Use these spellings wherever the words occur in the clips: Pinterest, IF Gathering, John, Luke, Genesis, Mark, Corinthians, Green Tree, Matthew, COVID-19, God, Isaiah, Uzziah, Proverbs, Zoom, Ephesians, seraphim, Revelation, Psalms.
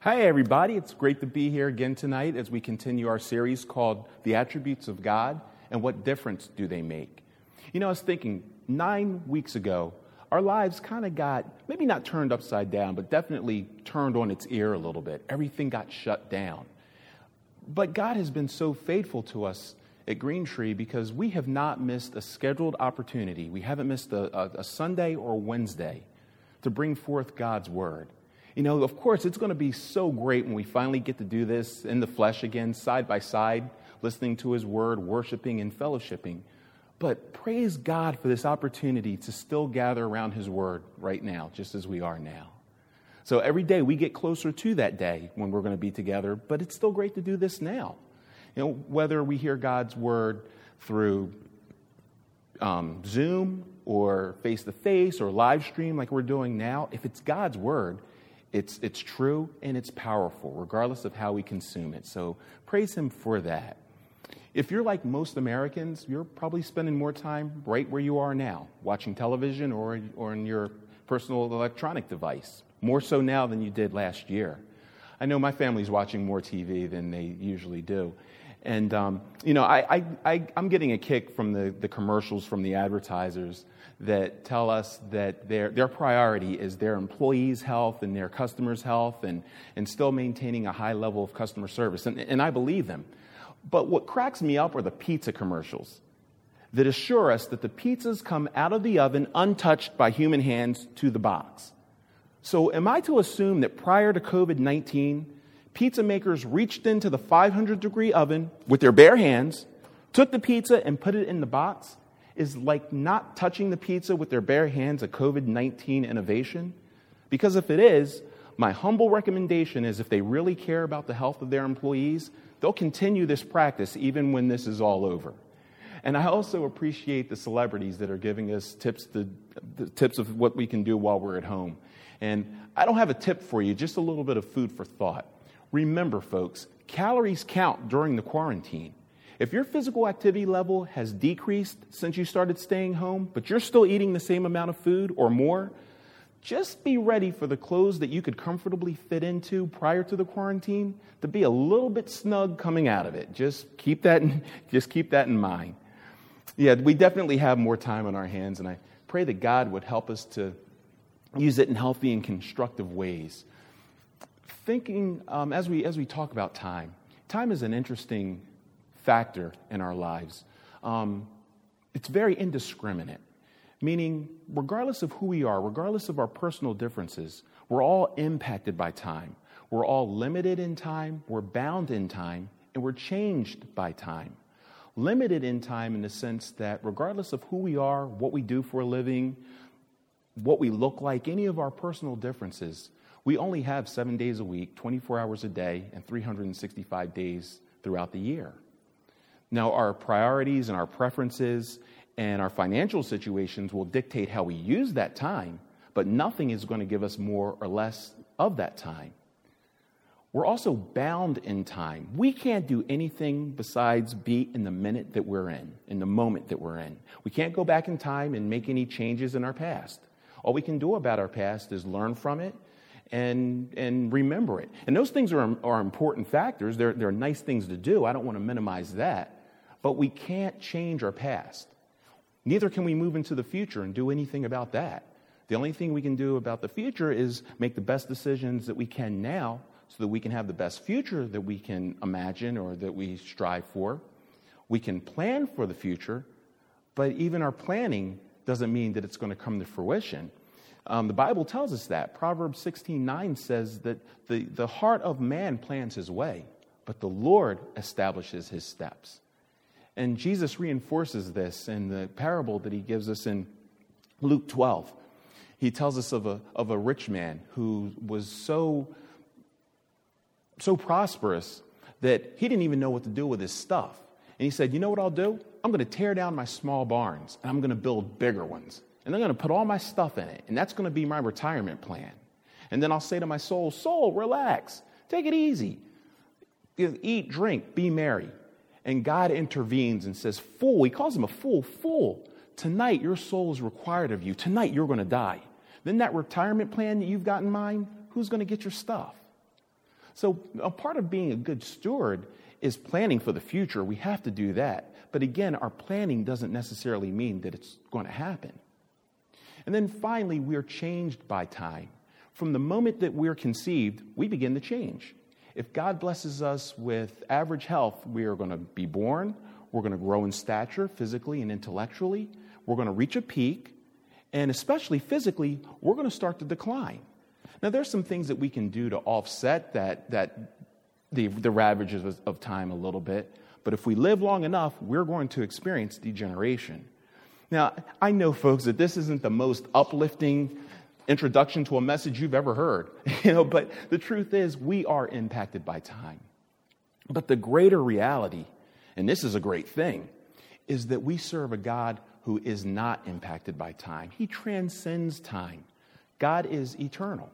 Hi, everybody. It's great to be here again tonight as we continue our series called The Attributes of God and What Difference Do They Make? You know, I was thinking 9 weeks ago, our lives kind of got, maybe not turned upside down, but definitely turned on its ear a little bit. Everything got shut down. But God has been so faithful to us at Green Tree because we have not missed a scheduled opportunity. We haven't missed a Sunday or Wednesday to bring forth God's word. You know, of course, it's going to be so great when we finally get to do this in the flesh again, side by side, listening to his word, worshiping and fellowshipping. But praise God for this opportunity to still gather around his word right now, just as we are now. So every day we get closer to that day when we're going to be together, but it's still great to do this now. You know, whether we hear God's word through Zoom or face-to-face or live stream like we're doing now, if it's God's word, it's true and it's powerful, regardless of how we consume it. So praise him for that. If you're like most Americans, you're probably spending more time right where you are now, watching television or on your personal electronic device, more so now than you did last year. I know my family's watching more TV than they usually do. And, you know, I'm getting a kick from the commercials from the advertisers that tell us that their priority is their employees' health and their customers' health and still maintaining a high level of customer service. And I believe them. But what cracks me up are the pizza commercials that assure us that the pizzas come out of the oven untouched by human hands to the box. So am I to assume that prior to COVID-19, pizza makers reached into the 500-degree oven with their bare hands, took the pizza and put it in the box? Is like not touching the pizza with their bare hands a COVID-19 innovation? Because if it is, my humble recommendation is if they really care about the health of their employees, they'll continue this practice even when this is all over. And I also appreciate the celebrities that are giving us tips, the tips of what we can do while we're at home. And I don't have a tip for you, just a little bit of food for thought. Remember, folks, calories count during the quarantine. If your physical activity level has decreased since you started staying home, but you're still eating the same amount of food or more, just be ready for the clothes that you could comfortably fit into prior to the quarantine to be a little bit snug coming out of it. Just keep that in mind. Yeah, we definitely have more time on our hands, and I pray that God would help us to use it in healthy and constructive ways. Thinking as we talk about time, time is an interesting factor in our lives. It's very indiscriminate. Meaning, regardless of who we are, regardless of our personal differences, we're all impacted by time. We're all limited in time, we're bound in time, and we're changed by time. Limited in time in the sense that regardless of who we are, what we do for a living, what we look like, any of our personal differences, we only have 7 days a week, 24 hours a day, and 365 days throughout the year. Now, our priorities and our preferences and our financial situations will dictate how we use that time, but nothing is going to give us more or less of that time. We're also bound in time. We can't do anything besides be in the minute that we're in the moment that we're in. We can't go back in time and make any changes in our past. All we can do about our past is learn from it and remember it. And those things are important factors. They're nice things to do. I don't want to minimize that. But we can't change our past. Neither can we move into the future and do anything about that. The only thing we can do about the future is make the best decisions that we can now so that we can have the best future that we can imagine or that we strive for. We can plan for the future, but even our planning doesn't mean that it's going to come to fruition. The Bible tells us that. Proverbs 16:9 says that the heart of man plans his way, but the Lord establishes his steps. And Jesus reinforces this in the parable that he gives us in Luke 12. He tells us of a rich man who was so prosperous that he didn't even know what to do with his stuff. And he said, you know what I'll do? I'm going to tear down my small barns, and I'm going to build bigger ones. And I'm going to put all my stuff in it, and that's going to be my retirement plan. And then I'll say to my soul, soul, relax, take it easy. Eat, drink, be merry. And God intervenes and says, fool, he calls him a fool, fool. Tonight, your soul is required of you. Tonight, you're going to die. Then that retirement plan that you've got in mind, who's going to get your stuff? So a part of being a good steward is planning for the future. We have to do that. But again, our planning doesn't necessarily mean that it's going to happen. And then finally, we are changed by time. From the moment that we're conceived, we begin to change. If God blesses us with average health, we are going to be born, we're going to grow in stature physically and intellectually, we're going to reach a peak, and especially physically, we're going to start to decline. Now, there's some things that we can do to offset the ravages of time a little bit, but if we live long enough, we're going to experience degeneration. Now, I know, folks, that this isn't the most uplifting introduction to a message you've ever heard, but the truth is we are impacted by time. But the greater reality, and this is a great thing, is that we serve a God who is not impacted by time. He transcends time. God is eternal.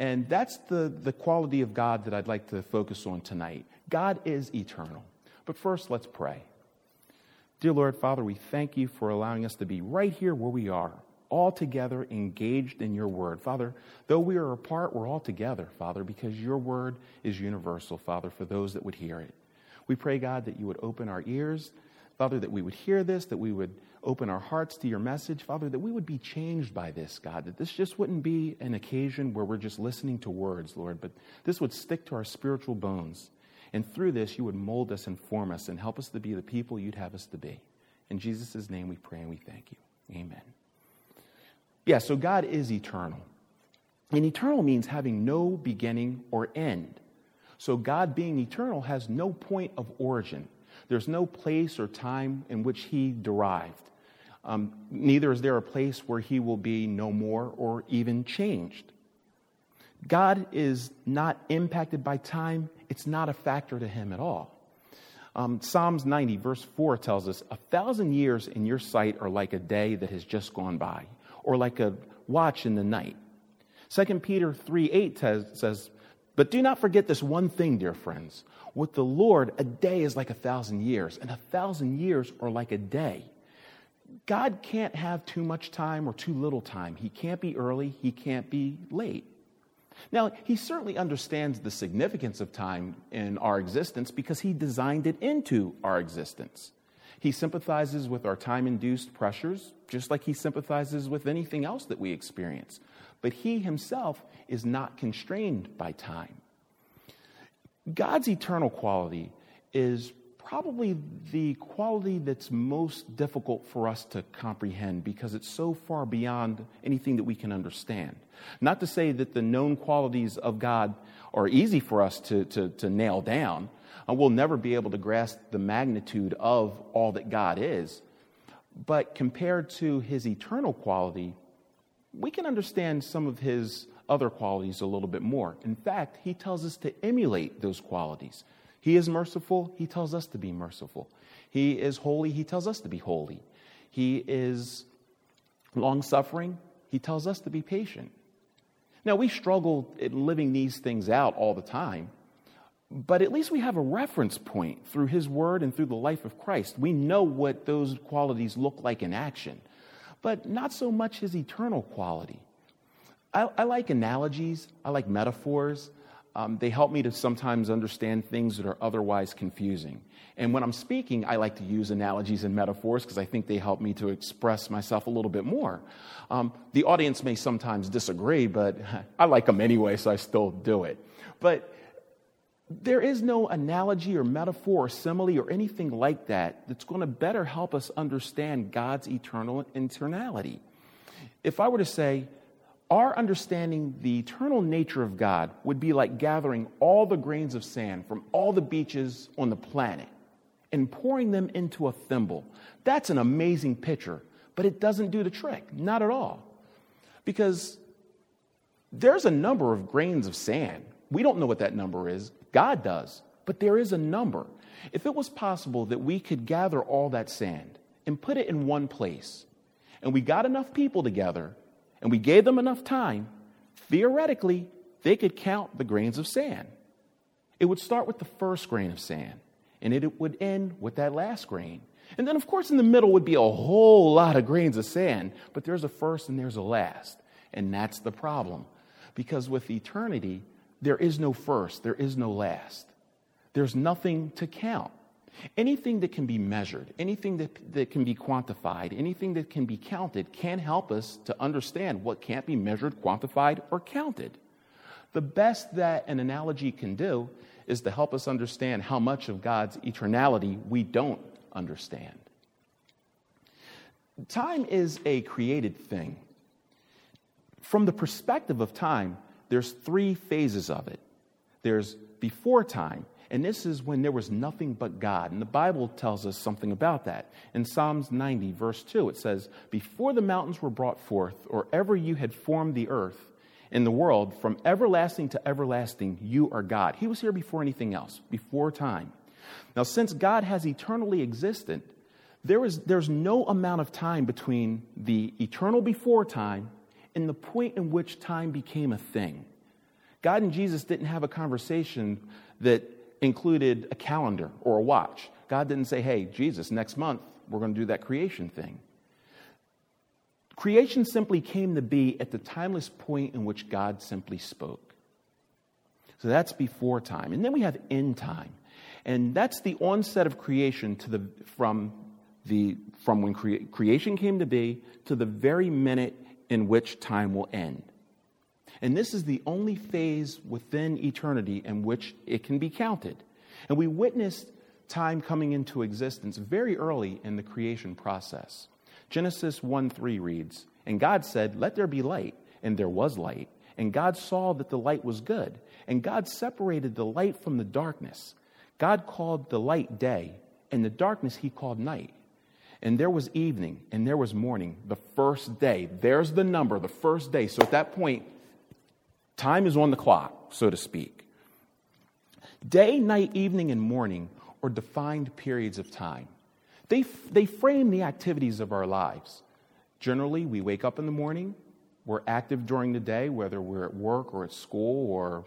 And that's the quality of God that I'd like to focus on tonight. God is eternal. But first, let's pray. Dear Lord, Father, we thank you for allowing us to be right here where we are, all together engaged in your word. Father, though we are apart, we're all together, Father, because your word is universal, Father, for those that would hear it. We pray, God, that you would open our ears, Father, that we would hear this, that we would open our hearts to your message, Father, that we would be changed by this, God, that this just wouldn't be an occasion where we're just listening to words, Lord, but this would stick to our spiritual bones. And through this, you would mold us and form us and help us to be the people you'd have us to be. In Jesus' name we pray and we thank you. Amen. Yeah, so God is eternal. And eternal means having no beginning or end. So God being eternal has no point of origin. There's no place or time in which he derived. Neither is there a place where he will be no more or even changed. God is not impacted by time. It's not a factor to him at all. Psalms 90 verse 4 tells us, 1,000 years in your sight are like a day that has just gone by, or like a watch in the night. 2 Peter 3:8 says, but do not forget this one thing, dear friends. With the Lord, a day is like 1,000 years, and 1,000 years are like a day. God can't have too much time or too little time. He can't be early. He can't be late. Now, he certainly understands the significance of time in our existence because he designed it into our existence. He sympathizes with our time-induced pressures, just like he sympathizes with anything else that we experience. But he himself is not constrained by time. God's eternal quality is probably the quality that's most difficult for us to comprehend because it's so far beyond anything that we can understand. Not to say that the known qualities of God are easy for us to nail down. We'll never be able to grasp the magnitude of all that God is. But compared to his eternal quality, we can understand some of his other qualities a little bit more. In fact, he tells us to emulate those qualities. He is merciful. He tells us to be merciful. He is holy. He tells us to be holy. He is long-suffering. He tells us to be patient. Now, we struggle at living these things out all the time. But at least we have a reference point through his word and through the life of Christ. We know what those qualities look like in action, but not so much his eternal quality. I like analogies. I like metaphors. They help me to sometimes understand things that are otherwise confusing. And when I'm speaking, I like to use analogies and metaphors because I think they help me to express myself a little bit more. The audience may sometimes disagree, but I like them anyway, so I still do it. But there is no analogy or metaphor or simile or anything like that that's going to better help us understand God's eternal internality. If I were to say, our understanding the eternal nature of God would be like gathering all the grains of sand from all the beaches on the planet and pouring them into a thimble. That's an amazing picture, but it doesn't do the trick, not at all. Because there's a number of grains of sand. We don't know what that number is. God does, but there is a number. If it was possible that we could gather all that sand and put it in one place, and we got enough people together, and we gave them enough time, theoretically, they could count the grains of sand. It would start with the first grain of sand, and it would end with that last grain. And then, of course, in the middle would be a whole lot of grains of sand, but there's a first and there's a last, and that's the problem. Because with eternity, There is no first. There is no last. There's nothing to count. Anything that can be measured, anything that can be quantified, anything that can be counted can help us to understand what can't be measured, quantified, or counted. The best that an analogy can do is to help us understand how much of God's eternality we don't understand. Time is a created thing. From the perspective of time, there's three phases of it. There's before time, and this is when there was nothing but God. And the Bible tells us something about that. In Psalms 90, verse 2, it says, "Before the mountains were brought forth, or ever you had formed the earth and the world, from everlasting to everlasting, you are God." He was here before anything else, before time. Now, since God has eternally existed, there's no amount of time between the eternal before time and the point in which time became a thing. God and Jesus didn't have a conversation that included a calendar or a watch. God didn't say, "Hey, Jesus, next month we're going to do that creation thing." Creation simply came to be at the timeless point in which God simply spoke. So that's before time. And then we have end time. And that's the onset of creation from when creation came to be to the very minute in which time will end. And this is the only phase within eternity in which it can be counted. And we witnessed time coming into existence very early in the creation process. Genesis 1:3 reads, "And God said, 'Let there be light,' and there was light. And God saw that the light was good, and God separated the light from the darkness. God called the light day, and the darkness he called night. And there was evening, and there was morning, the first day." There's the number, the first day. So at that point, time is on the clock, so to speak. Day, night, evening, and morning are defined periods of time. They frame the activities of our lives. Generally, we wake up in the morning. We're active during the day, whether we're at work or at school, or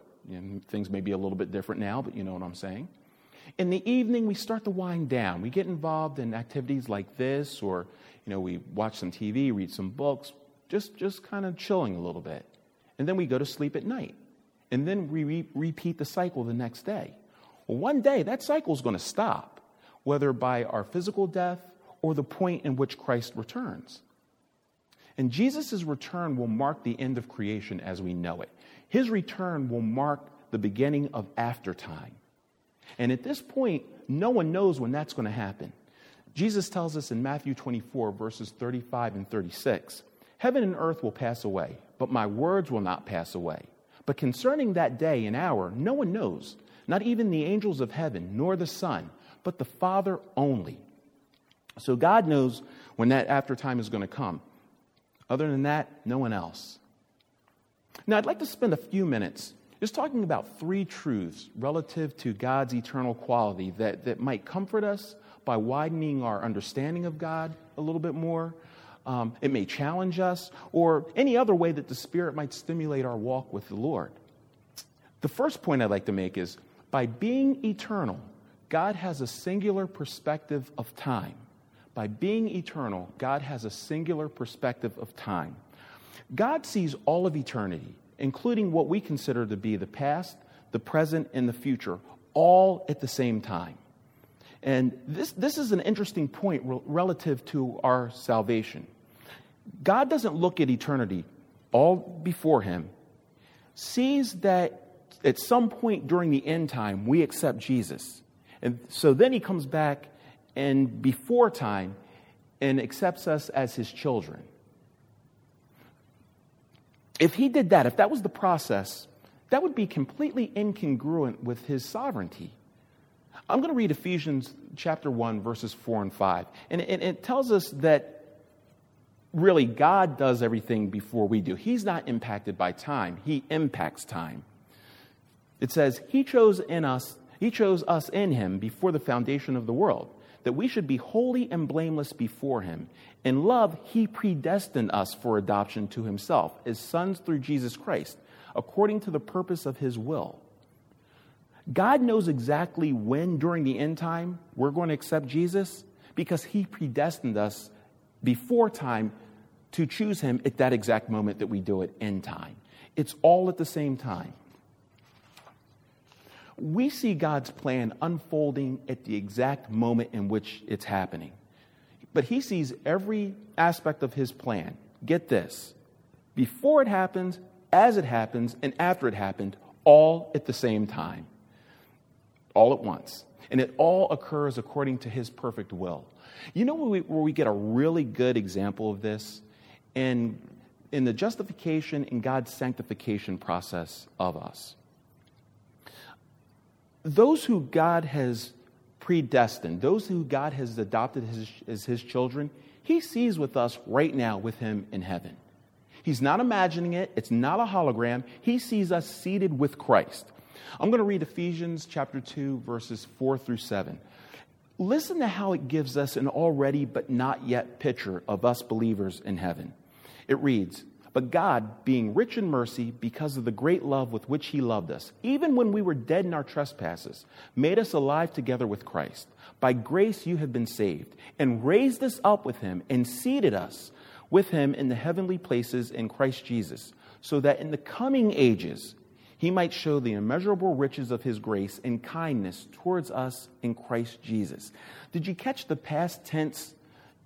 things may be a little bit different now, but you know what I'm saying. In the evening, we start to wind down. We get involved in activities like this, or we watch some TV, read some books, just kind of chilling a little bit. And then we go to sleep at night. And then we repeat the cycle the next day. Well, one day, that cycle is going to stop, whether by our physical death or the point in which Christ returns. And Jesus' return will mark the end of creation as we know it. His return will mark the beginning of after time. And at this point, no one knows when that's going to happen. Jesus tells us in Matthew 24, verses 35 and 36, "Heaven and earth will pass away, but my words will not pass away. But concerning that day and hour, no one knows, not even the angels of heaven, nor the Son, but the Father only." So God knows when that after time is going to come. Other than that, no one else. Now, I'd like to spend a few minutes just talking about three truths relative to God's eternal quality that might comfort us by widening our understanding of God a little bit more. It may challenge us, or any other way that the Spirit might stimulate our walk with the Lord. The first point I'd like to make is, by being eternal, God has a singular perspective of time. By being eternal, God has a singular perspective of time. God sees all of eternity, including what we consider to be the past, the present, and the future, all at the same time. And this is an interesting point relative to our salvation. God doesn't look at eternity all before him, sees that at some point during the end time, we accept Jesus. And so then he comes back and before time and accepts us as his children. If he did that, if that was the process, that would be completely incongruent with his sovereignty. I'm going to read Ephesians chapter 1, verses 4 and 5. And it tells us that really God does everything before we do. He's not impacted by time. He impacts time. It says, He chose us in him before the foundation of the world, that we should be holy and blameless before him. In love, he predestined us for adoption to himself as sons through Jesus Christ, according to the purpose of his will. God knows exactly when during the end time we're going to accept Jesus, because he predestined us before time to choose him at that exact moment that we do it in time. It's all at the same time. we see God's plan unfolding at the exact moment in which it's happening. But he sees every aspect of his plan. Get this. Before it happens, as it happens, and after it happened, all at the same time. All at once. And it all occurs according to his perfect will. You know where we get a really good example of this? In the justification and God's sanctification process of us. Those who God has predestined, those who God has adopted as his children, he sees with us right now with him in heaven. He's not imagining it. It's not a hologram. He sees us seated with Christ. I'm going to read Ephesians chapter 2, verses 4 through 7. Listen to how it gives us an already but not yet picture of us believers in heaven. It reads, "But God, being rich in mercy, because of the great love with which he loved us, even when we were dead in our trespasses, made us alive together with Christ. By grace you have been saved, and raised us up with him, and seated us with him in the heavenly places in Christ Jesus, so that in the coming ages he might show the immeasurable riches of his grace and kindness towards us in Christ Jesus." Did you catch the past tense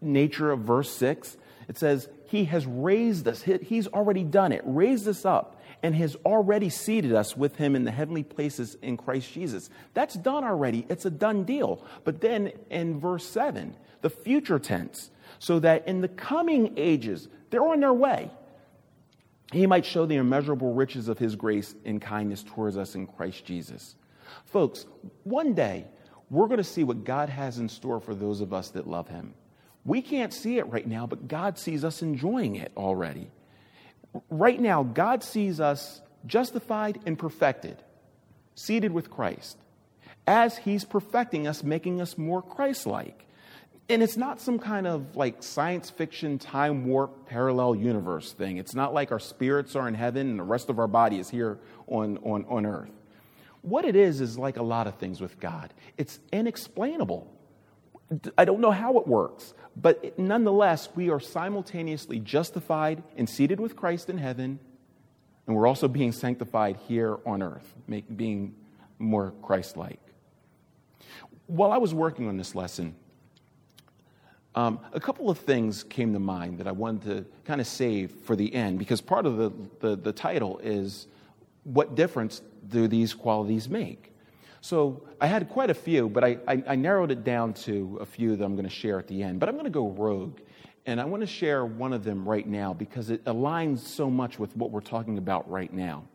nature of verse 6? It says, he has raised us. He's already done it. Raised us up and has already seated us with him in the heavenly places in Christ Jesus. That's done already. It's a done deal. But then in verse 7, the future tense, so that in the coming ages, they're on their way, he might show the immeasurable riches of his grace and kindness towards us in Christ Jesus. Folks, one day, we're going to see what God has in store for those of us that love him. We can't see it right now, but God sees us enjoying it already. Right now, God sees us justified and perfected, seated with Christ, as he's perfecting us, making us more Christ-like. And it's not some kind of like science fiction time warp parallel universe thing. It's not like our spirits are in heaven and the rest of our body is here on earth. What it is like a lot of things with God. It's inexplainable. I don't know how it works, but nonetheless, we are simultaneously justified and seated with Christ in heaven, and we're also being sanctified here on earth, being more Christ-like. While I was working on this lesson, a couple of things came to mind that I wanted to kind of save for the end, because part of the title is, what difference do these qualities make? So I had quite a few, but I narrowed it down to a few that I'm going to share at the end. But I'm going to go rogue, and I want to share one of them right now because it aligns so much with what we're talking about right now.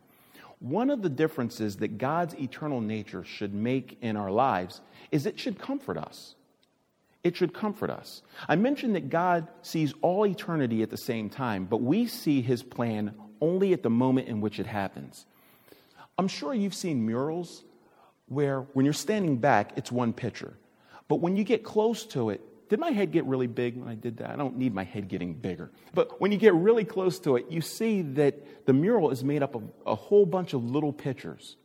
One of the differences that God's eternal nature should make in our lives is it should comfort us. It should comfort us. I mentioned that God sees all eternity at the same time, but we see his plan only at the moment in which it happens. I'm sure you've seen murals where when you're standing back, it's one picture. But when you get close to it, did my head get really big when I did that? I don't need my head getting bigger. But when you get really close to it, you see that the mural is made up of a whole bunch of little pictures.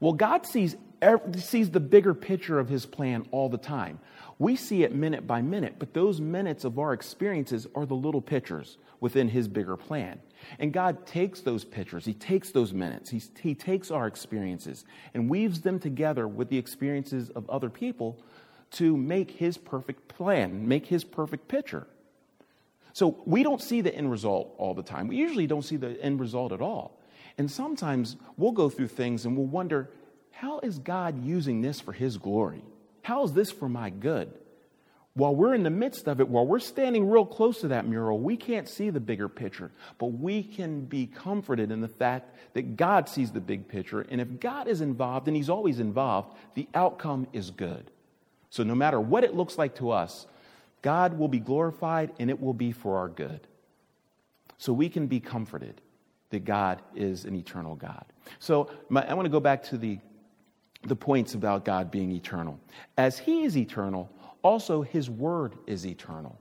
Well, God sees the bigger picture of his plan all the time. We see it minute by minute, but those minutes of our experiences are the little pictures within his bigger plan. And God takes those pictures, he takes those minutes, he takes our experiences and weaves them together with the experiences of other people to make his perfect plan, make his perfect picture. So we don't see the end result all the time. We usually don't see the end result at all. And sometimes we'll go through things and we'll wonder, how is God using this for his glory? How is this for my good? While we're in the midst of it, while we're standing real close to that mural, we can't see the bigger picture, but we can be comforted in the fact that God sees the big picture, and if God is involved, and he's always involved, the outcome is good. So no matter what it looks like to us, God will be glorified, and it will be for our good. So we can be comforted that God is an eternal God. So I want to go back to the points about God being eternal. As he is eternal, also his word is eternal.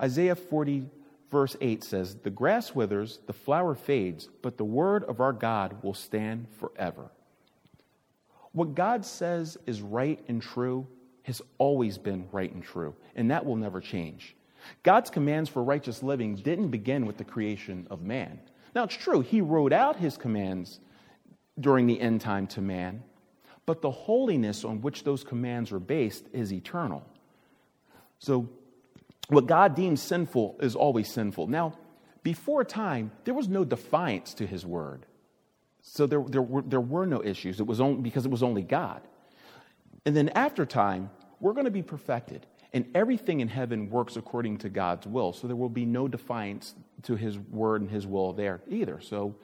Isaiah 40 verse 8 says, "The grass withers, the flower fades, but the word of our God will stand forever." What God says is right and true has always been right and true, and that will never change. God's commands for righteous living didn't begin with the creation of man. Now it's true, he wrote out his commands during the end time to man, but the holiness on which those commands are based is eternal. So what God deems sinful is always sinful. Now, before time, there was no defiance to his word. So there were no issues. It was only because it was only God. And then after time, we're going to be perfected. And everything in heaven works according to God's will. So there will be no defiance to his word and his will there either. So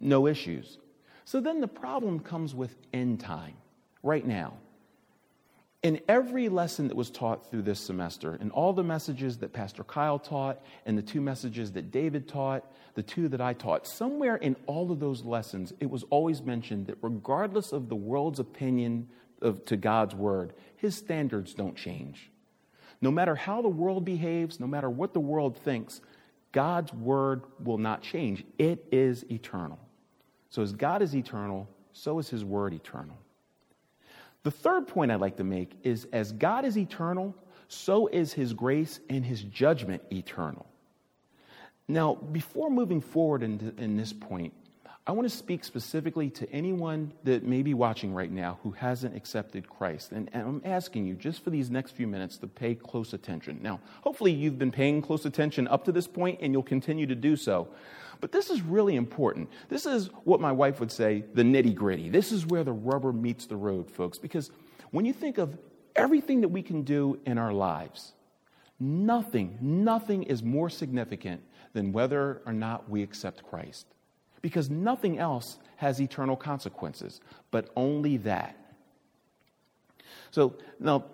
no issues. So then the problem comes with end time, right now. In every lesson that was taught through this semester, in all the messages that Pastor Kyle taught, and the two messages that David taught, the two that I taught, somewhere in all of those lessons, it was always mentioned that regardless of the world's opinion to God's word, his standards don't change. No matter how the world behaves, no matter what the world thinks, God's word will not change. It is eternal. So as God is eternal, so is his word eternal. The third point I'd like to make is, as God is eternal, so is his grace and his judgment eternal. Now, before moving forward in this point, I want to speak specifically to anyone that may be watching right now who hasn't accepted Christ. And I'm asking you, just for these next few minutes, to pay close attention. Now, hopefully you've been paying close attention up to this point, and you'll continue to do so. But this is really important. This is what my wife would say, the nitty-gritty. This is where the rubber meets the road, folks. Because when you think of everything that we can do in our lives, nothing is more significant than whether or not we accept Christ. Because nothing else has eternal consequences, but only that. So, now,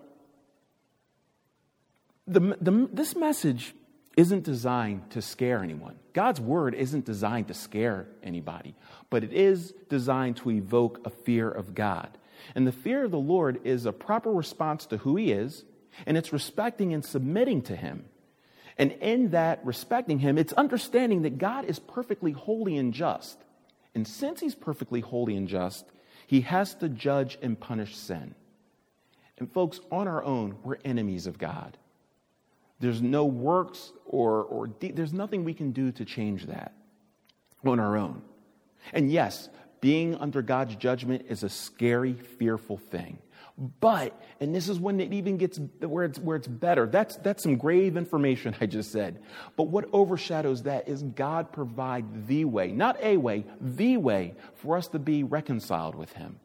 this message isn't designed to scare anyone. God's word isn't designed to scare anybody, but it is designed to evoke a fear of God. And the fear of the Lord is a proper response to who he is, and it's respecting and submitting to him. And in that respecting him, it's understanding that God is perfectly holy and just. And since he's perfectly holy and just, he has to judge and punish sin. And folks, on our own, we're enemies of God. There's no works or there's nothing we can do to change that on our own. And yes, being under God's judgment is a scary, fearful thing. But, and this is when it even gets where it's better. That's some grave information I just said. But what overshadows that is God provide the way, not a way, the way for us to be reconciled with him.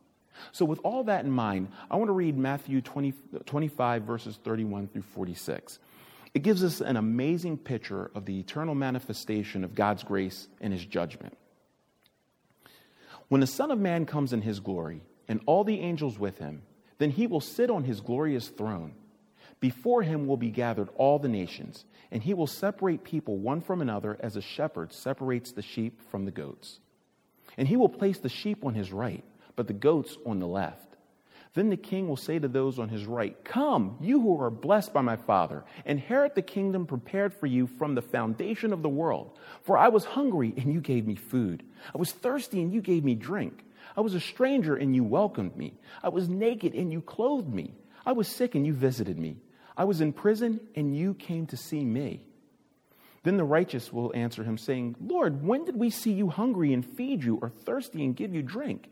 So with all that in mind, I want to read Matthew 25, verses 31 through 46. It gives us an amazing picture of the eternal manifestation of God's grace and his judgment. When the Son of Man comes in his glory, and all the angels with him, then he will sit on his glorious throne. Before him will be gathered all the nations, and he will separate people one from another as a shepherd separates the sheep from the goats. And he will place the sheep on his right, but the goats on the left. Then the king will say to those on his right, "Come, you who are blessed by my Father, inherit the kingdom prepared for you from the foundation of the world. For I was hungry, and you gave me food. I was thirsty, and you gave me drink. I was a stranger, and you welcomed me. I was naked, and you clothed me. I was sick, and you visited me. I was in prison, and you came to see me." Then the righteous will answer him, saying, "Lord, when did we see you hungry and feed you, or thirsty and give you drink?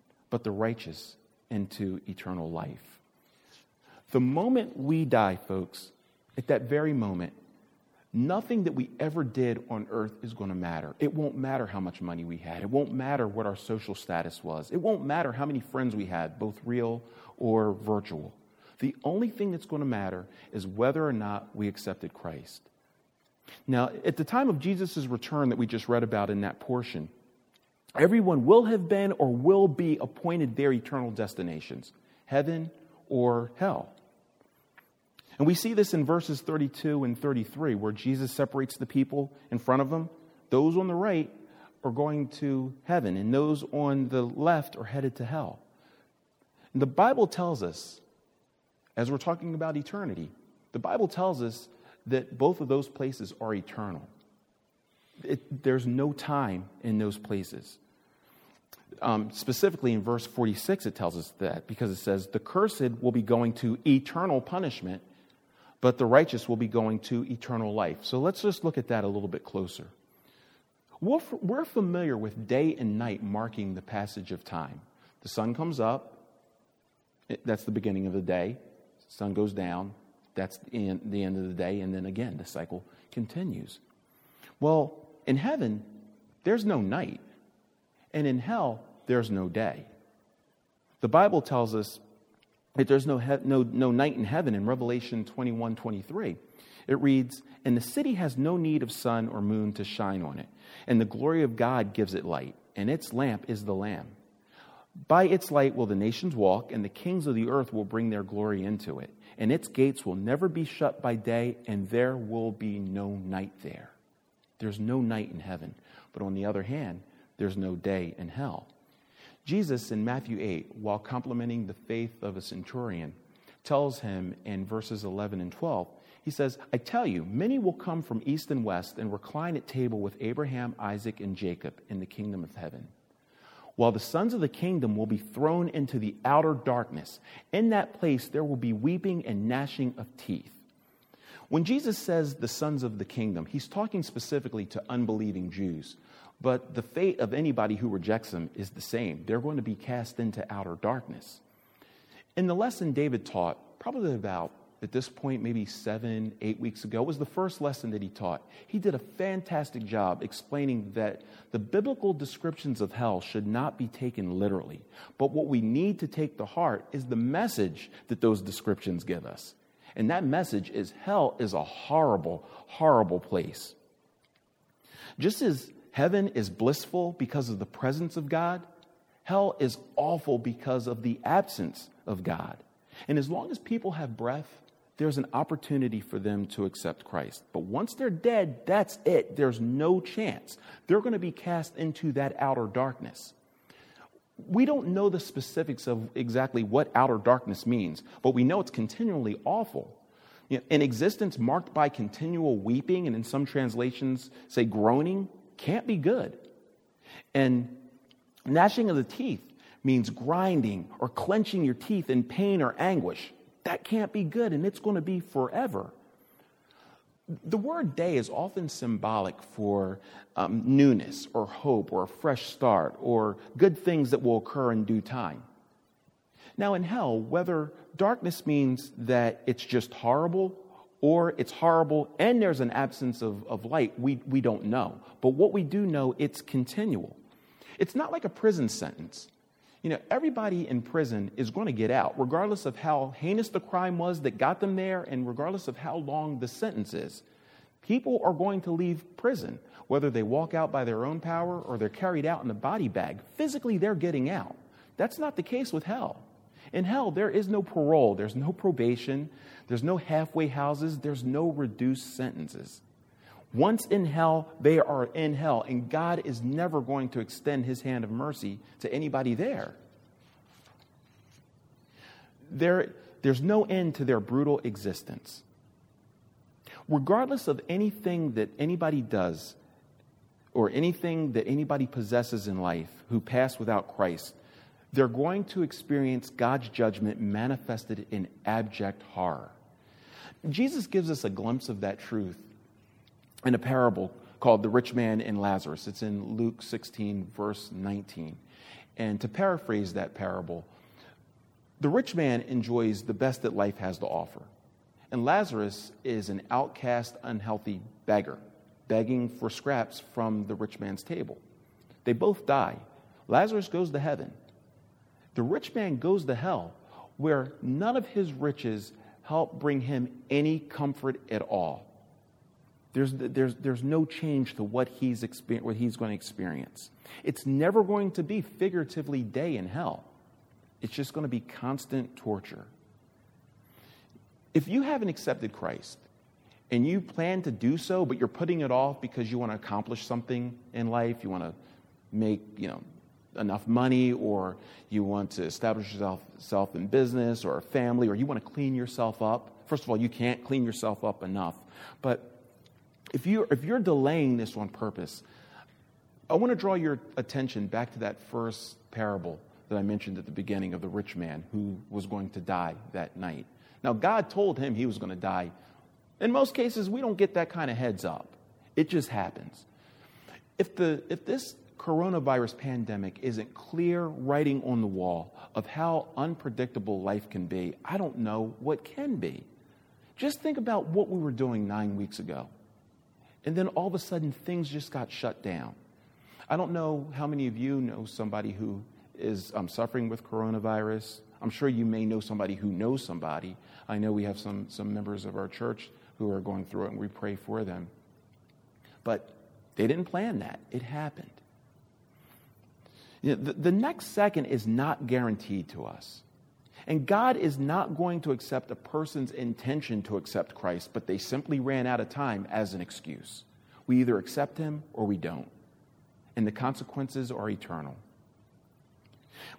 but the righteous into eternal life. The moment we die, folks, at that very moment, nothing that we ever did on earth is going to matter. It won't matter how much money we had. It won't matter what our social status was. It won't matter how many friends we had, both real or virtual. The only thing that's going to matter is whether or not we accepted Christ. Now, at the time of Jesus' return that we just read about in that portion, everyone will have been or will be appointed their eternal destinations, heaven or hell. And we see this in verses 32 and 33, where Jesus separates the people in front of him. Those on the right are going to heaven, and those on the left are headed to hell. And the Bible tells us, as we're talking about eternity, the Bible tells us that both of those places are eternal. There's no time in those places. Specifically in verse 46, it tells us that, because it says, the cursed will be going to eternal punishment, but the righteous will be going to eternal life. So let's just look at that a little bit closer. We're familiar with day and night marking the passage of time. The sun comes up, that's the beginning of the day. The sun goes down, that's the end of the day, and then again, the cycle continues. Well, in heaven, there's no night, and in hell, there's no day. The Bible tells us that there's no night in heaven in Revelation 21:23. It reads, and the city has no need of sun or moon to shine on it, and the glory of God gives it light, and its lamp is the Lamb. By its light will the nations walk, and the kings of the earth will bring their glory into it. And its gates will never be shut by day, and there will be no night there. There's no night in heaven. But on the other hand, there's no day in hell. Jesus in Matthew 8, while complimenting the faith of a centurion, tells him in verses 11 and 12, he says, I tell you, many will come from east and west and recline at table with Abraham, Isaac, and Jacob in the kingdom of heaven, while the sons of the kingdom will be thrown into the outer darkness. In that place there will be weeping and gnashing of teeth. When Jesus says the sons of the kingdom, he's talking specifically to unbelieving Jews. But the fate of anybody who rejects him is the same. They're going to be cast into outer darkness. In the lesson David taught, probably about at this point maybe 7-8 weeks ago, was the first lesson that he taught. He did a fantastic job explaining that the biblical descriptions of hell should not be taken literally, but what we need to take to heart is the message that those descriptions give us. And that message is hell is a horrible, horrible place. Just as heaven is blissful because of the presence of God, hell is awful because of the absence of God. And as long as people have breath, there's an opportunity for them to accept Christ. But once they're dead, that's it. There's no chance. They're going to be cast into that outer darkness. We don't know the specifics of exactly what outer darkness means, but we know it's continually awful. You know, an existence marked by continual weeping, and in some translations say groaning, can't be good. And gnashing of the teeth means grinding or clenching your teeth in pain or anguish. That can't be good, and it's going to be forever. The word day is often symbolic for newness or hope or a fresh start or good things that will occur in due time. Now in hell, whether darkness means that it's just horrible or it's horrible and there's an absence of light, we don't know. But what we do know, it's continual. It's not like a prison sentence. You know, everybody in prison is going to get out, regardless of how heinous the crime was that got them there and regardless of how long the sentence is. People are going to leave prison, whether they walk out by their own power or they're carried out in a body bag. Physically, they're getting out. That's not the case with hell. In hell, there is no parole. There's no probation. There's no halfway houses. There's no reduced sentences. Once in hell, they are in hell, and God is never going to extend his hand of mercy to anybody there. There's no end to their brutal existence. Regardless of anything that anybody does or anything that anybody possesses in life who pass without Christ, they're going to experience God's judgment manifested in abject horror. Jesus gives us a glimpse of that truth in a parable called The Rich Man and Lazarus. It's in Luke 16, verse 19. And to paraphrase that parable, the rich man enjoys the best that life has to offer, and Lazarus is an outcast, unhealthy beggar, begging for scraps from the rich man's table. They both die. Lazarus goes to heaven. The rich man goes to hell, where none of his riches help bring him any comfort at all. There's no change to what he's going to experience. It's never going to be figuratively day in hell. It's just going to be constant torture. If you haven't accepted Christ and you plan to do so, but you're putting it off because you want to accomplish something in life, you want to make, enough money, or you want to establish yourself in business or a family, or you want to clean yourself up. First of all, you can't clean yourself up enough. But if you're delaying this on purpose, I want to draw your attention back to that first parable that I mentioned at the beginning of the rich man who was going to die that night. Now, God told him he was going to die. In most cases, we don't get that kind of heads up. It just happens. If this coronavirus pandemic isn't clear writing on the wall of how unpredictable life can be, I don't know what can be. Just think about what we were doing 9 weeks ago. And then all of a sudden, things just got shut down. I don't know how many of you know somebody who is suffering with coronavirus. I'm sure you may know somebody who knows somebody. I know we have some members of our church who are going through it, and we pray for them. But they didn't plan that. It happened. The next second is not guaranteed to us. And God is not going to accept a person's intention to accept Christ, but they simply ran out of time as an excuse. We either accept him or we don't. And the consequences are eternal.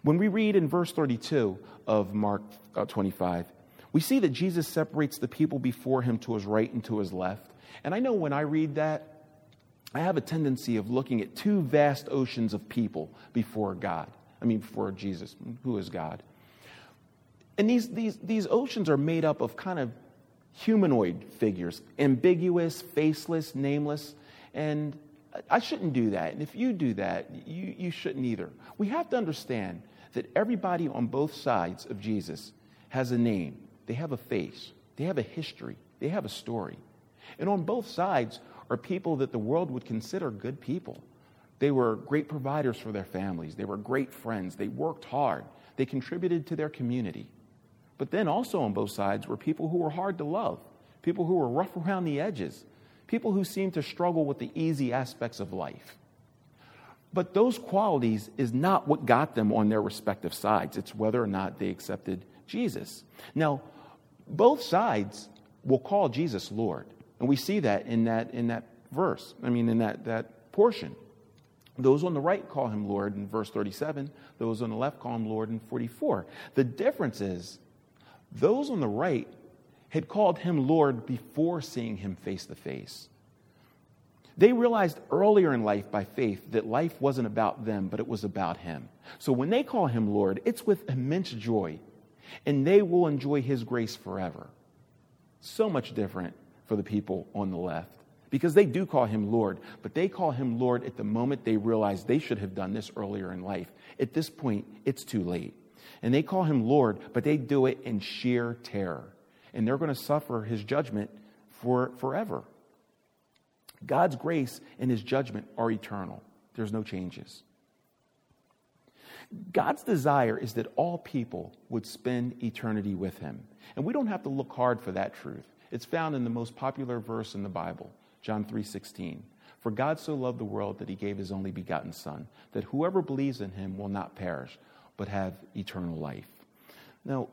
When we read in verse 32 of Mark 25, we see that Jesus separates the people before him to his right and to his left. And I know when I read that, I have a tendency of looking at two vast oceans of people before Jesus, who is God. And these oceans are made up of kind of humanoid figures, ambiguous, faceless, nameless. And I shouldn't do that. And if you do that, you shouldn't either. We have to understand that everybody on both sides of Jesus has a name. They have a face. They have a history. They have a story. And on both sides are people that the world would consider good people. They were great providers for their families. They were great friends. They worked hard. They contributed to their community. But then also on both sides were people who were hard to love, people who were rough around the edges, people who seemed to struggle with the easy aspects of life. But those qualities is not what got them on their respective sides. It's whether or not they accepted Jesus. Now, both sides will call Jesus Lord. And we see that in that portion. Those on the right call him Lord in verse 37. Those on the left call him Lord in 44. The difference is those on the right had called him Lord before seeing him face to face. They realized earlier in life by faith that life wasn't about them, but it was about him. So when they call him Lord, it's with immense joy, and they will enjoy his grace forever. So much different for the people on the left. Because they do call him Lord, but they call him Lord at the moment they realize they should have done this earlier in life. At this point, it's too late. And they call him Lord, but they do it in sheer terror. And they're going to suffer his judgment forever. God's grace and his judgment are eternal. There's no changes. God's desire is that all people would spend eternity with him. And we don't have to look hard for that truth. It's found in the most popular verse in the Bible. John 3:16, for God so loved the world that he gave his only begotten son, that whoever believes in him will not perish, but have eternal life. Now,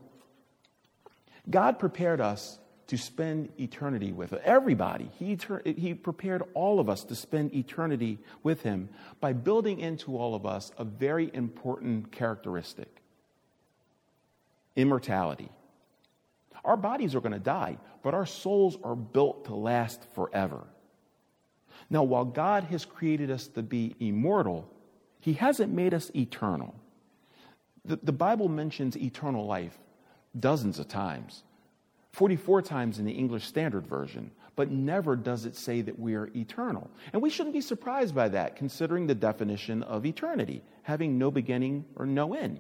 God prepared us to spend eternity with everybody. He prepared all of us to spend eternity with him by building into all of us a very important characteristic, immortality. Our bodies are going to die, but our souls are built to last forever. Now, while God has created us to be immortal, he hasn't made us eternal. The Bible mentions eternal life dozens of times, 44 times in the English Standard Version, but never does it say that we are eternal. And we shouldn't be surprised by that, considering the definition of eternity, having no beginning or no end.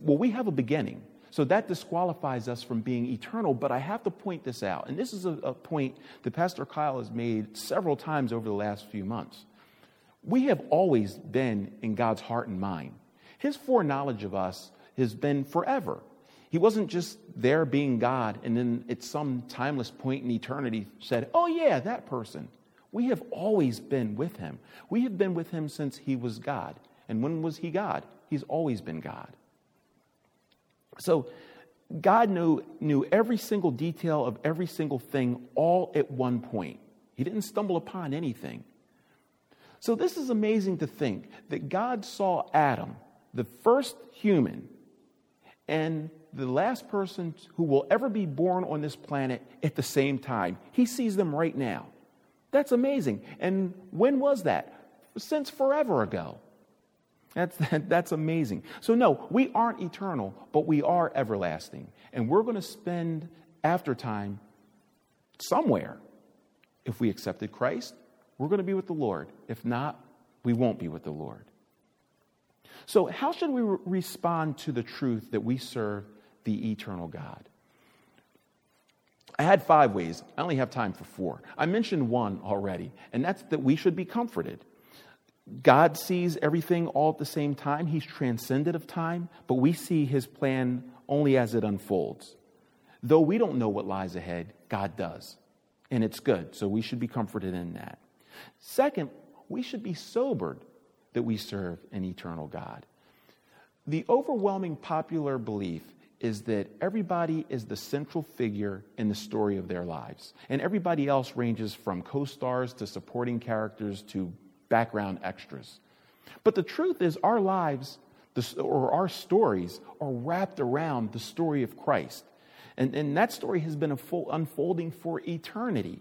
Well, we have a beginning. So that disqualifies us from being eternal, but I have to point this out. And this is a point that Pastor Kyle has made several times over the last few months. We have always been in God's heart and mind. His foreknowledge of us has been forever. He wasn't just there being God and then at some timeless point in eternity said, oh yeah, that person. We have always been with him. We have been with him since he was God. And when was he God? He's always been God. So God knew every single detail of every single thing all at one point. He didn't stumble upon anything. So this is amazing to think that God saw Adam, the first human, and the last person who will ever be born on this planet at the same time. He sees them right now. That's amazing. And when was that? Since forever ago. That's amazing. So no, we aren't eternal, but we are everlasting. And we're going to spend aftertime somewhere. If we accepted Christ, we're going to be with the Lord. If not, we won't be with the Lord. So how should we respond to the truth that we serve the eternal God? I had 5 ways. I only have time for 4. I mentioned one already, and that's that we should be comforted. God sees everything all at the same time. He's transcendent of time, but we see his plan only as it unfolds. Though we don't know what lies ahead, God does, and it's good, so we should be comforted in that. Second, we should be sobered that we serve an eternal God. The overwhelming popular belief is that everybody is the central figure in the story of their lives, and everybody else ranges from co-stars to supporting characters to background extras. But the truth is our lives, or our stories, are wrapped around the story of Christ. And that story has been unfolding for eternity.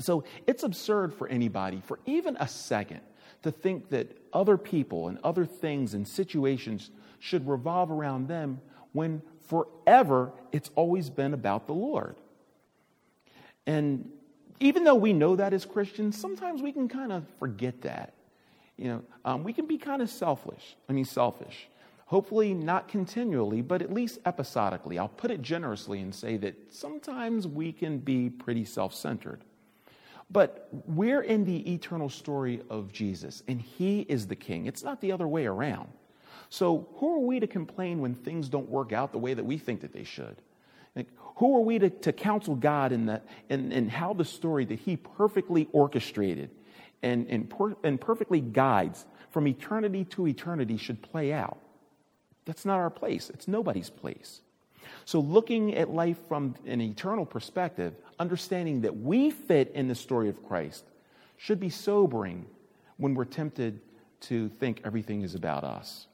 So it's absurd for anybody, for even a second, to think that other people and other things and situations should revolve around them when forever it's always been about the Lord. And even though we know that as Christians, sometimes we can kind of forget that. We can be kind of selfish. Hopefully not continually, but at least episodically. I'll put it generously and say that sometimes we can be pretty self-centered. But we're in the eternal story of Jesus, and he is the king. It's not the other way around. So who are we to complain when things don't work out the way that we think that they should? Like, who are we to counsel God in how the story that he perfectly orchestrated and perfectly guides from eternity to eternity should play out? That's not our place. It's nobody's place. So looking at life from an eternal perspective, understanding that we fit in the story of Christ should be sobering when we're tempted to think everything is about us.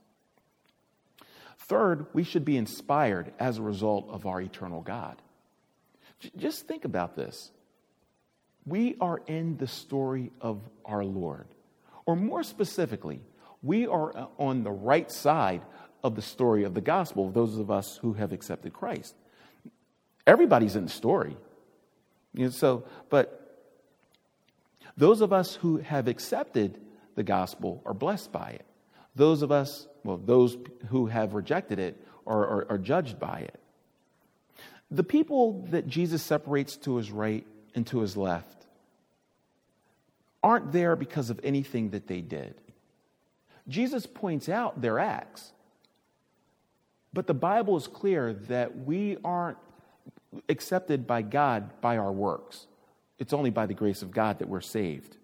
Third, we should be inspired as a result of our eternal God. Just think about this. We are in the story of our Lord. Or more specifically, we are on the right side of the story of the gospel, of those of us who have accepted Christ. Everybody's in the story. But those of us who have accepted the gospel are blessed by it. Those who have rejected it are judged by it. The people that Jesus separates to his right and to his left aren't there because of anything that they did. Jesus points out their acts. But the Bible is clear that we aren't accepted by God by our works. It's only by the grace of God that we're saved.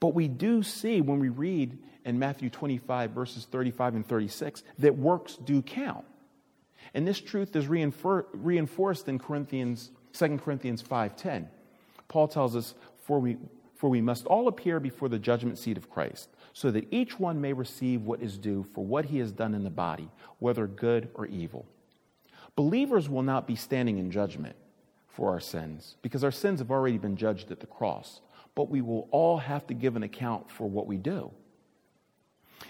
But we do see when we read in Matthew 25, verses 35 and 36, that works do count. And this truth is reinforced in 2 Corinthians 5:10. Paul tells us, For we must all appear before the judgment seat of Christ, so that each one may receive what is due for what he has done in the body, whether good or evil. Believers will not be standing in judgment for our sins, because our sins have already been judged at the cross. But we will all have to give an account for what we do.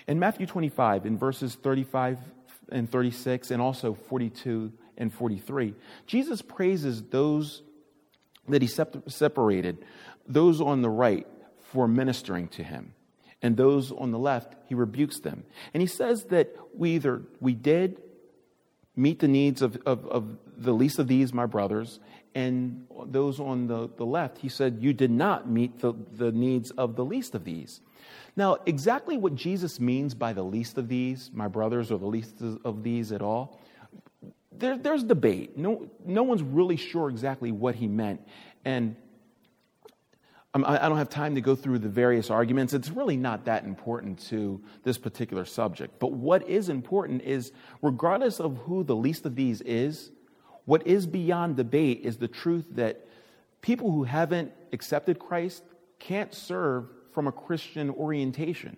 In Matthew 25, in verses 35 and 36, and also 42 and 43, Jesus praises those that he separated, those on the right for ministering to him, and those on the left, he rebukes them. And he says that we did meet the needs of the least of these, my brothers, and those on the left, he said, you did not meet the needs of the least of these. Now, exactly what Jesus means by the least of these, my brothers, or the least of these at all, there's debate. No one's really sure exactly what he meant. And I don't have time to go through the various arguments. It's really not that important to this particular subject. But what is important is, regardless of who the least of these is, what is beyond debate is the truth that people who haven't accepted Christ can't serve from a Christian orientation.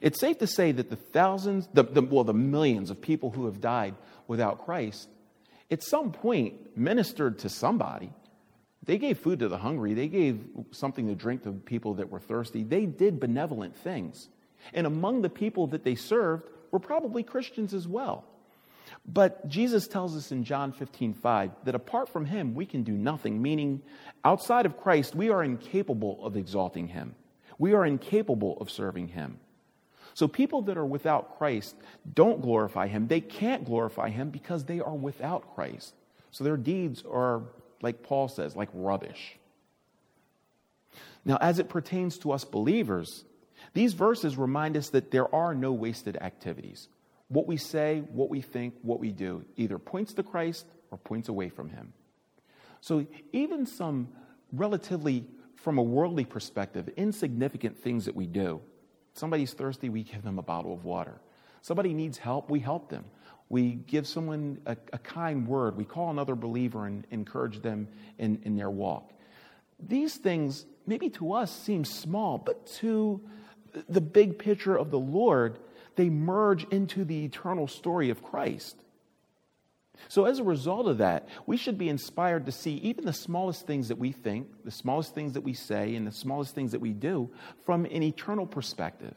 It's safe to say that the millions of people who have died without Christ, at some point ministered to somebody. They gave food to the hungry. They gave something to drink to people that were thirsty. They did benevolent things. And among the people that they served were probably Christians as well. But Jesus tells us in John 15:5 that apart from him, we can do nothing, meaning outside of Christ, we are incapable of exalting him. We are incapable of serving him. So people that are without Christ don't glorify him. They can't glorify him because they are without Christ. So their deeds are, like Paul says, like rubbish. Now, as it pertains to us believers, these verses remind us that there are no wasted activities. What we say, what we think, what we do either points to Christ or points away from him. So even some relatively, from a worldly perspective, insignificant things that we do. Somebody's thirsty, we give them a bottle of water. Somebody needs help, we help them. We give someone a kind word. We call another believer and encourage them in their walk. These things, maybe to us, seem small, but to the big picture of the Lord, they merge into the eternal story of Christ. So as a result of that, we should be inspired to see even the smallest things that we think, the smallest things that we say, and the smallest things that we do from an eternal perspective.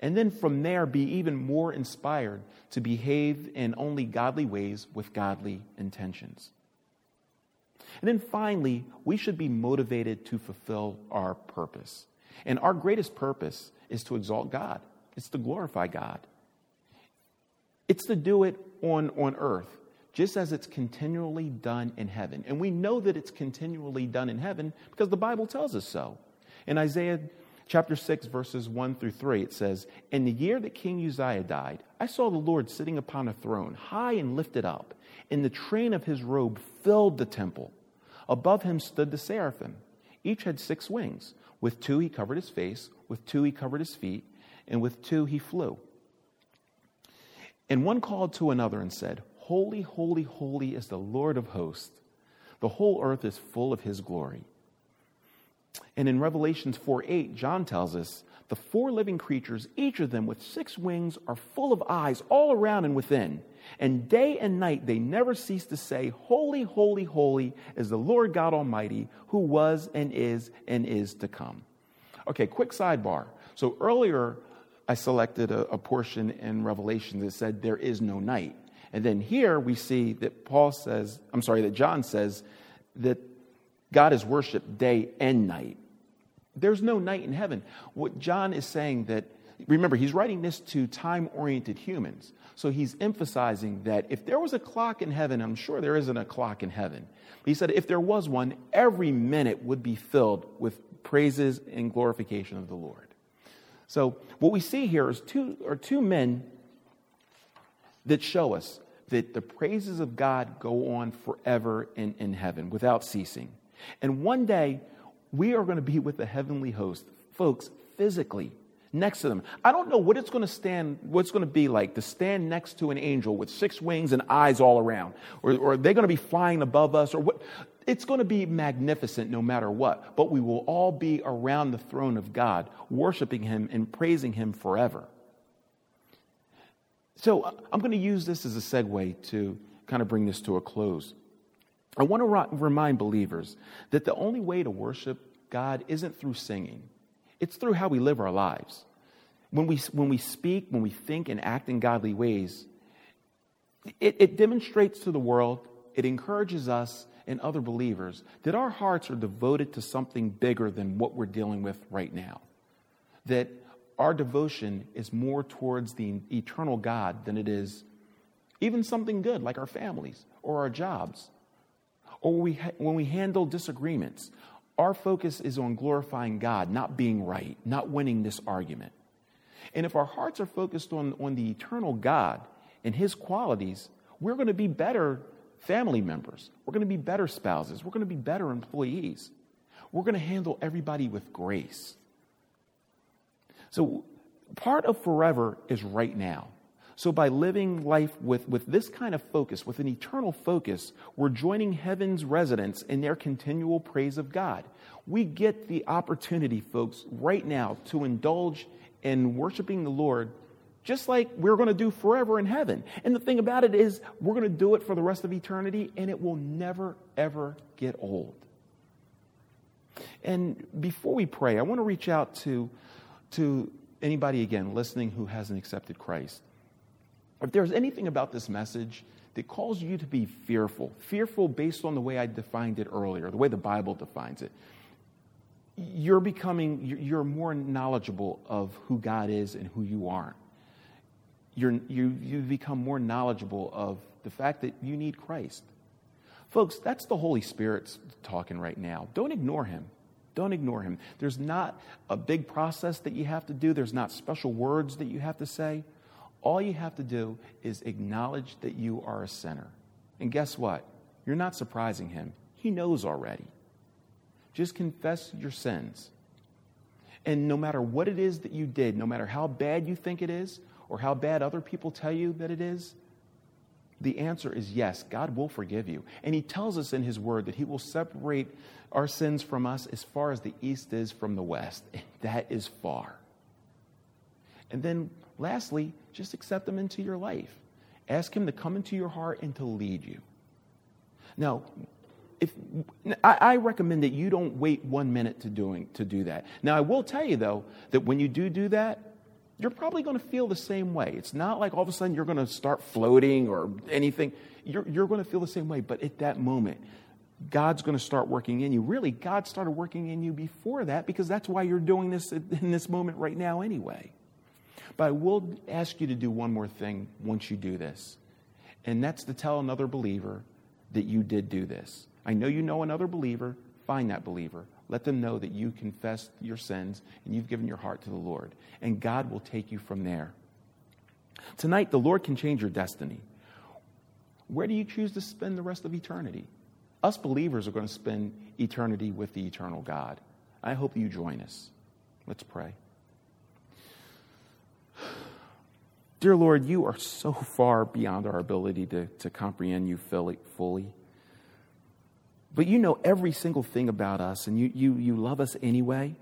And then from there, be even more inspired to behave in only godly ways with godly intentions. And then finally, we should be motivated to fulfill our purpose. And our greatest purpose is to exalt God. It's to glorify God. It's to do it on earth, just as it's continually done in heaven. And we know that it's continually done in heaven because the Bible tells us so. In Isaiah Chapter 6, verses 1-3, it says, "In the year that King Uzziah died, I saw the Lord sitting upon a throne, high and lifted up, and the train of his robe filled the temple. Above him stood the seraphim. Each had 6 wings. With 2 he covered his face, with 2 he covered his feet, and with 2 he flew. And one called to another and said, 'Holy, holy, holy is the Lord of hosts. The whole earth is full of his glory.'" And in Revelation 4:8, John tells us, "The 4 living creatures, each of them with 6 wings, are full of eyes all around and within. And day and night they never cease to say, 'Holy, holy, holy is the Lord God Almighty, who was and is to come.'" Okay, quick sidebar. So earlier I selected a portion in Revelation that said there is no night. And then here we see that John says that God is worshiped day and night. There's no night in heaven. What John is saying that, remember, he's writing this to time-oriented humans. So he's emphasizing that if there was a clock in heaven, I'm sure there isn't a clock in heaven. But he said if there was one, every minute would be filled with praises and glorification of the Lord. So what we see here is two men that show us that the praises of God go on forever in heaven without ceasing. And one day, we are going to be with the heavenly host, folks, physically, next to them. I don't know what it's going to be like to stand next to an angel with 6 wings and eyes all around. Or are they going to be flying above us? Or what? It's going to be magnificent no matter what. But we will all be around the throne of God, worshiping him and praising him forever. So I'm going to use this as a segue to kind of bring this to a close. I want to remind believers that the only way to worship God isn't through singing. It's through how we live our lives. When we speak, when we think and act in godly ways, it demonstrates to the world, it encourages us and other believers that our hearts are devoted to something bigger than what we're dealing with right now. That our devotion is more towards the eternal God than it is even something good like our families or our jobs. Or when we handle disagreements, our focus is on glorifying God, not being right, not winning this argument. And if our hearts are focused on the eternal God and his qualities, we're going to be better family members. We're going to be better spouses. We're going to be better employees. We're going to handle everybody with grace. So part of forever is right now. So by living life with this kind of focus, with an eternal focus, we're joining heaven's residents in their continual praise of God. We get the opportunity, folks, right now to indulge in worshiping the Lord just like we're going to do forever in heaven. And the thing about it is we're going to do it for the rest of eternity, and it will never, ever get old. And before we pray, I want to reach out to anybody, again, listening who hasn't accepted Christ. If there's anything about this message that calls you to be fearful based on the way I defined it earlier, the way the Bible defines it, you're more knowledgeable of who God is and who you aren't. You become more knowledgeable of the fact that you need Christ. Folks, that's the Holy Spirit's talking right now. Don't ignore him. Don't ignore him. There's not a big process that you have to do. There's not special words that you have to say. All you have to do is acknowledge that you are a sinner. And guess what? You're not surprising him. He knows already. Just confess your sins. And no matter what it is that you did, no matter how bad you think it is, or how bad other people tell you that it is, the answer is yes, God will forgive you. And he tells us in his word that he will separate our sins from us as far as the east is from the west. And that is far. And then lastly, just accept him into your life. Ask him to come into your heart and to lead you. Now, I recommend that you don't wait 1 minute to do that. Now, I will tell you, though, that when you do that, you're probably going to feel the same way. It's not like all of a sudden you're going to start floating or anything. You're going to feel the same way. But at that moment, God's going to start working in you. Really, God started working in you before that, because that's why you're doing this in this moment right now anyway. But I will ask you to do one more thing once you do this, and that's to tell another believer that you did do this. I know you know another believer. Find that believer. Let them know that you confessed your sins and you've given your heart to the Lord. And God will take you from there. Tonight, the Lord can change your destiny. Where do you choose to spend the rest of eternity? Us believers are going to spend eternity with the eternal God. I hope you join us. Let's pray. Dear Lord, you are so far beyond our ability to comprehend you fully. But you know every single thing about us, and you love us anyway.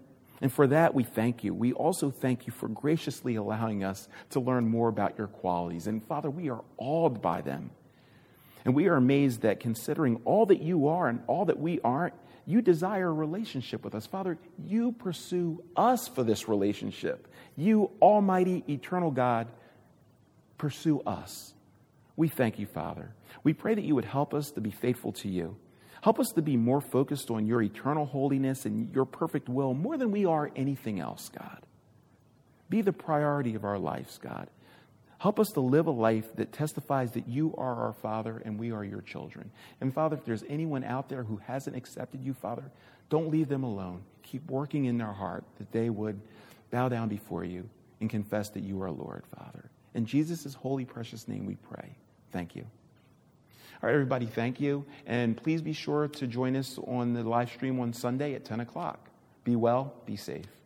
And for that, we thank you. We also thank you for graciously allowing us to learn more about your qualities. And Father, we are awed by them. And we are amazed that, considering all that you are and all that we aren't, you desire a relationship with us. Father, you pursue us for this relationship. You, almighty, eternal God, pursue us. We thank you, Father. We pray that you would help us to be faithful to you. Help us to be more focused on your eternal holiness and your perfect will more than we are anything else, God. Be the priority of our lives, God. Help us to live a life that testifies that you are our Father and we are your children. And Father, if there's anyone out there who hasn't accepted you, Father, don't leave them alone. Keep working in their heart that they would bow down before you and confess that you are Lord, Father. In Jesus' holy, precious name we pray. Thank you. All right, everybody, thank you. And please be sure to join us on the live stream on Sunday at 10 o'clock. Be well, be safe.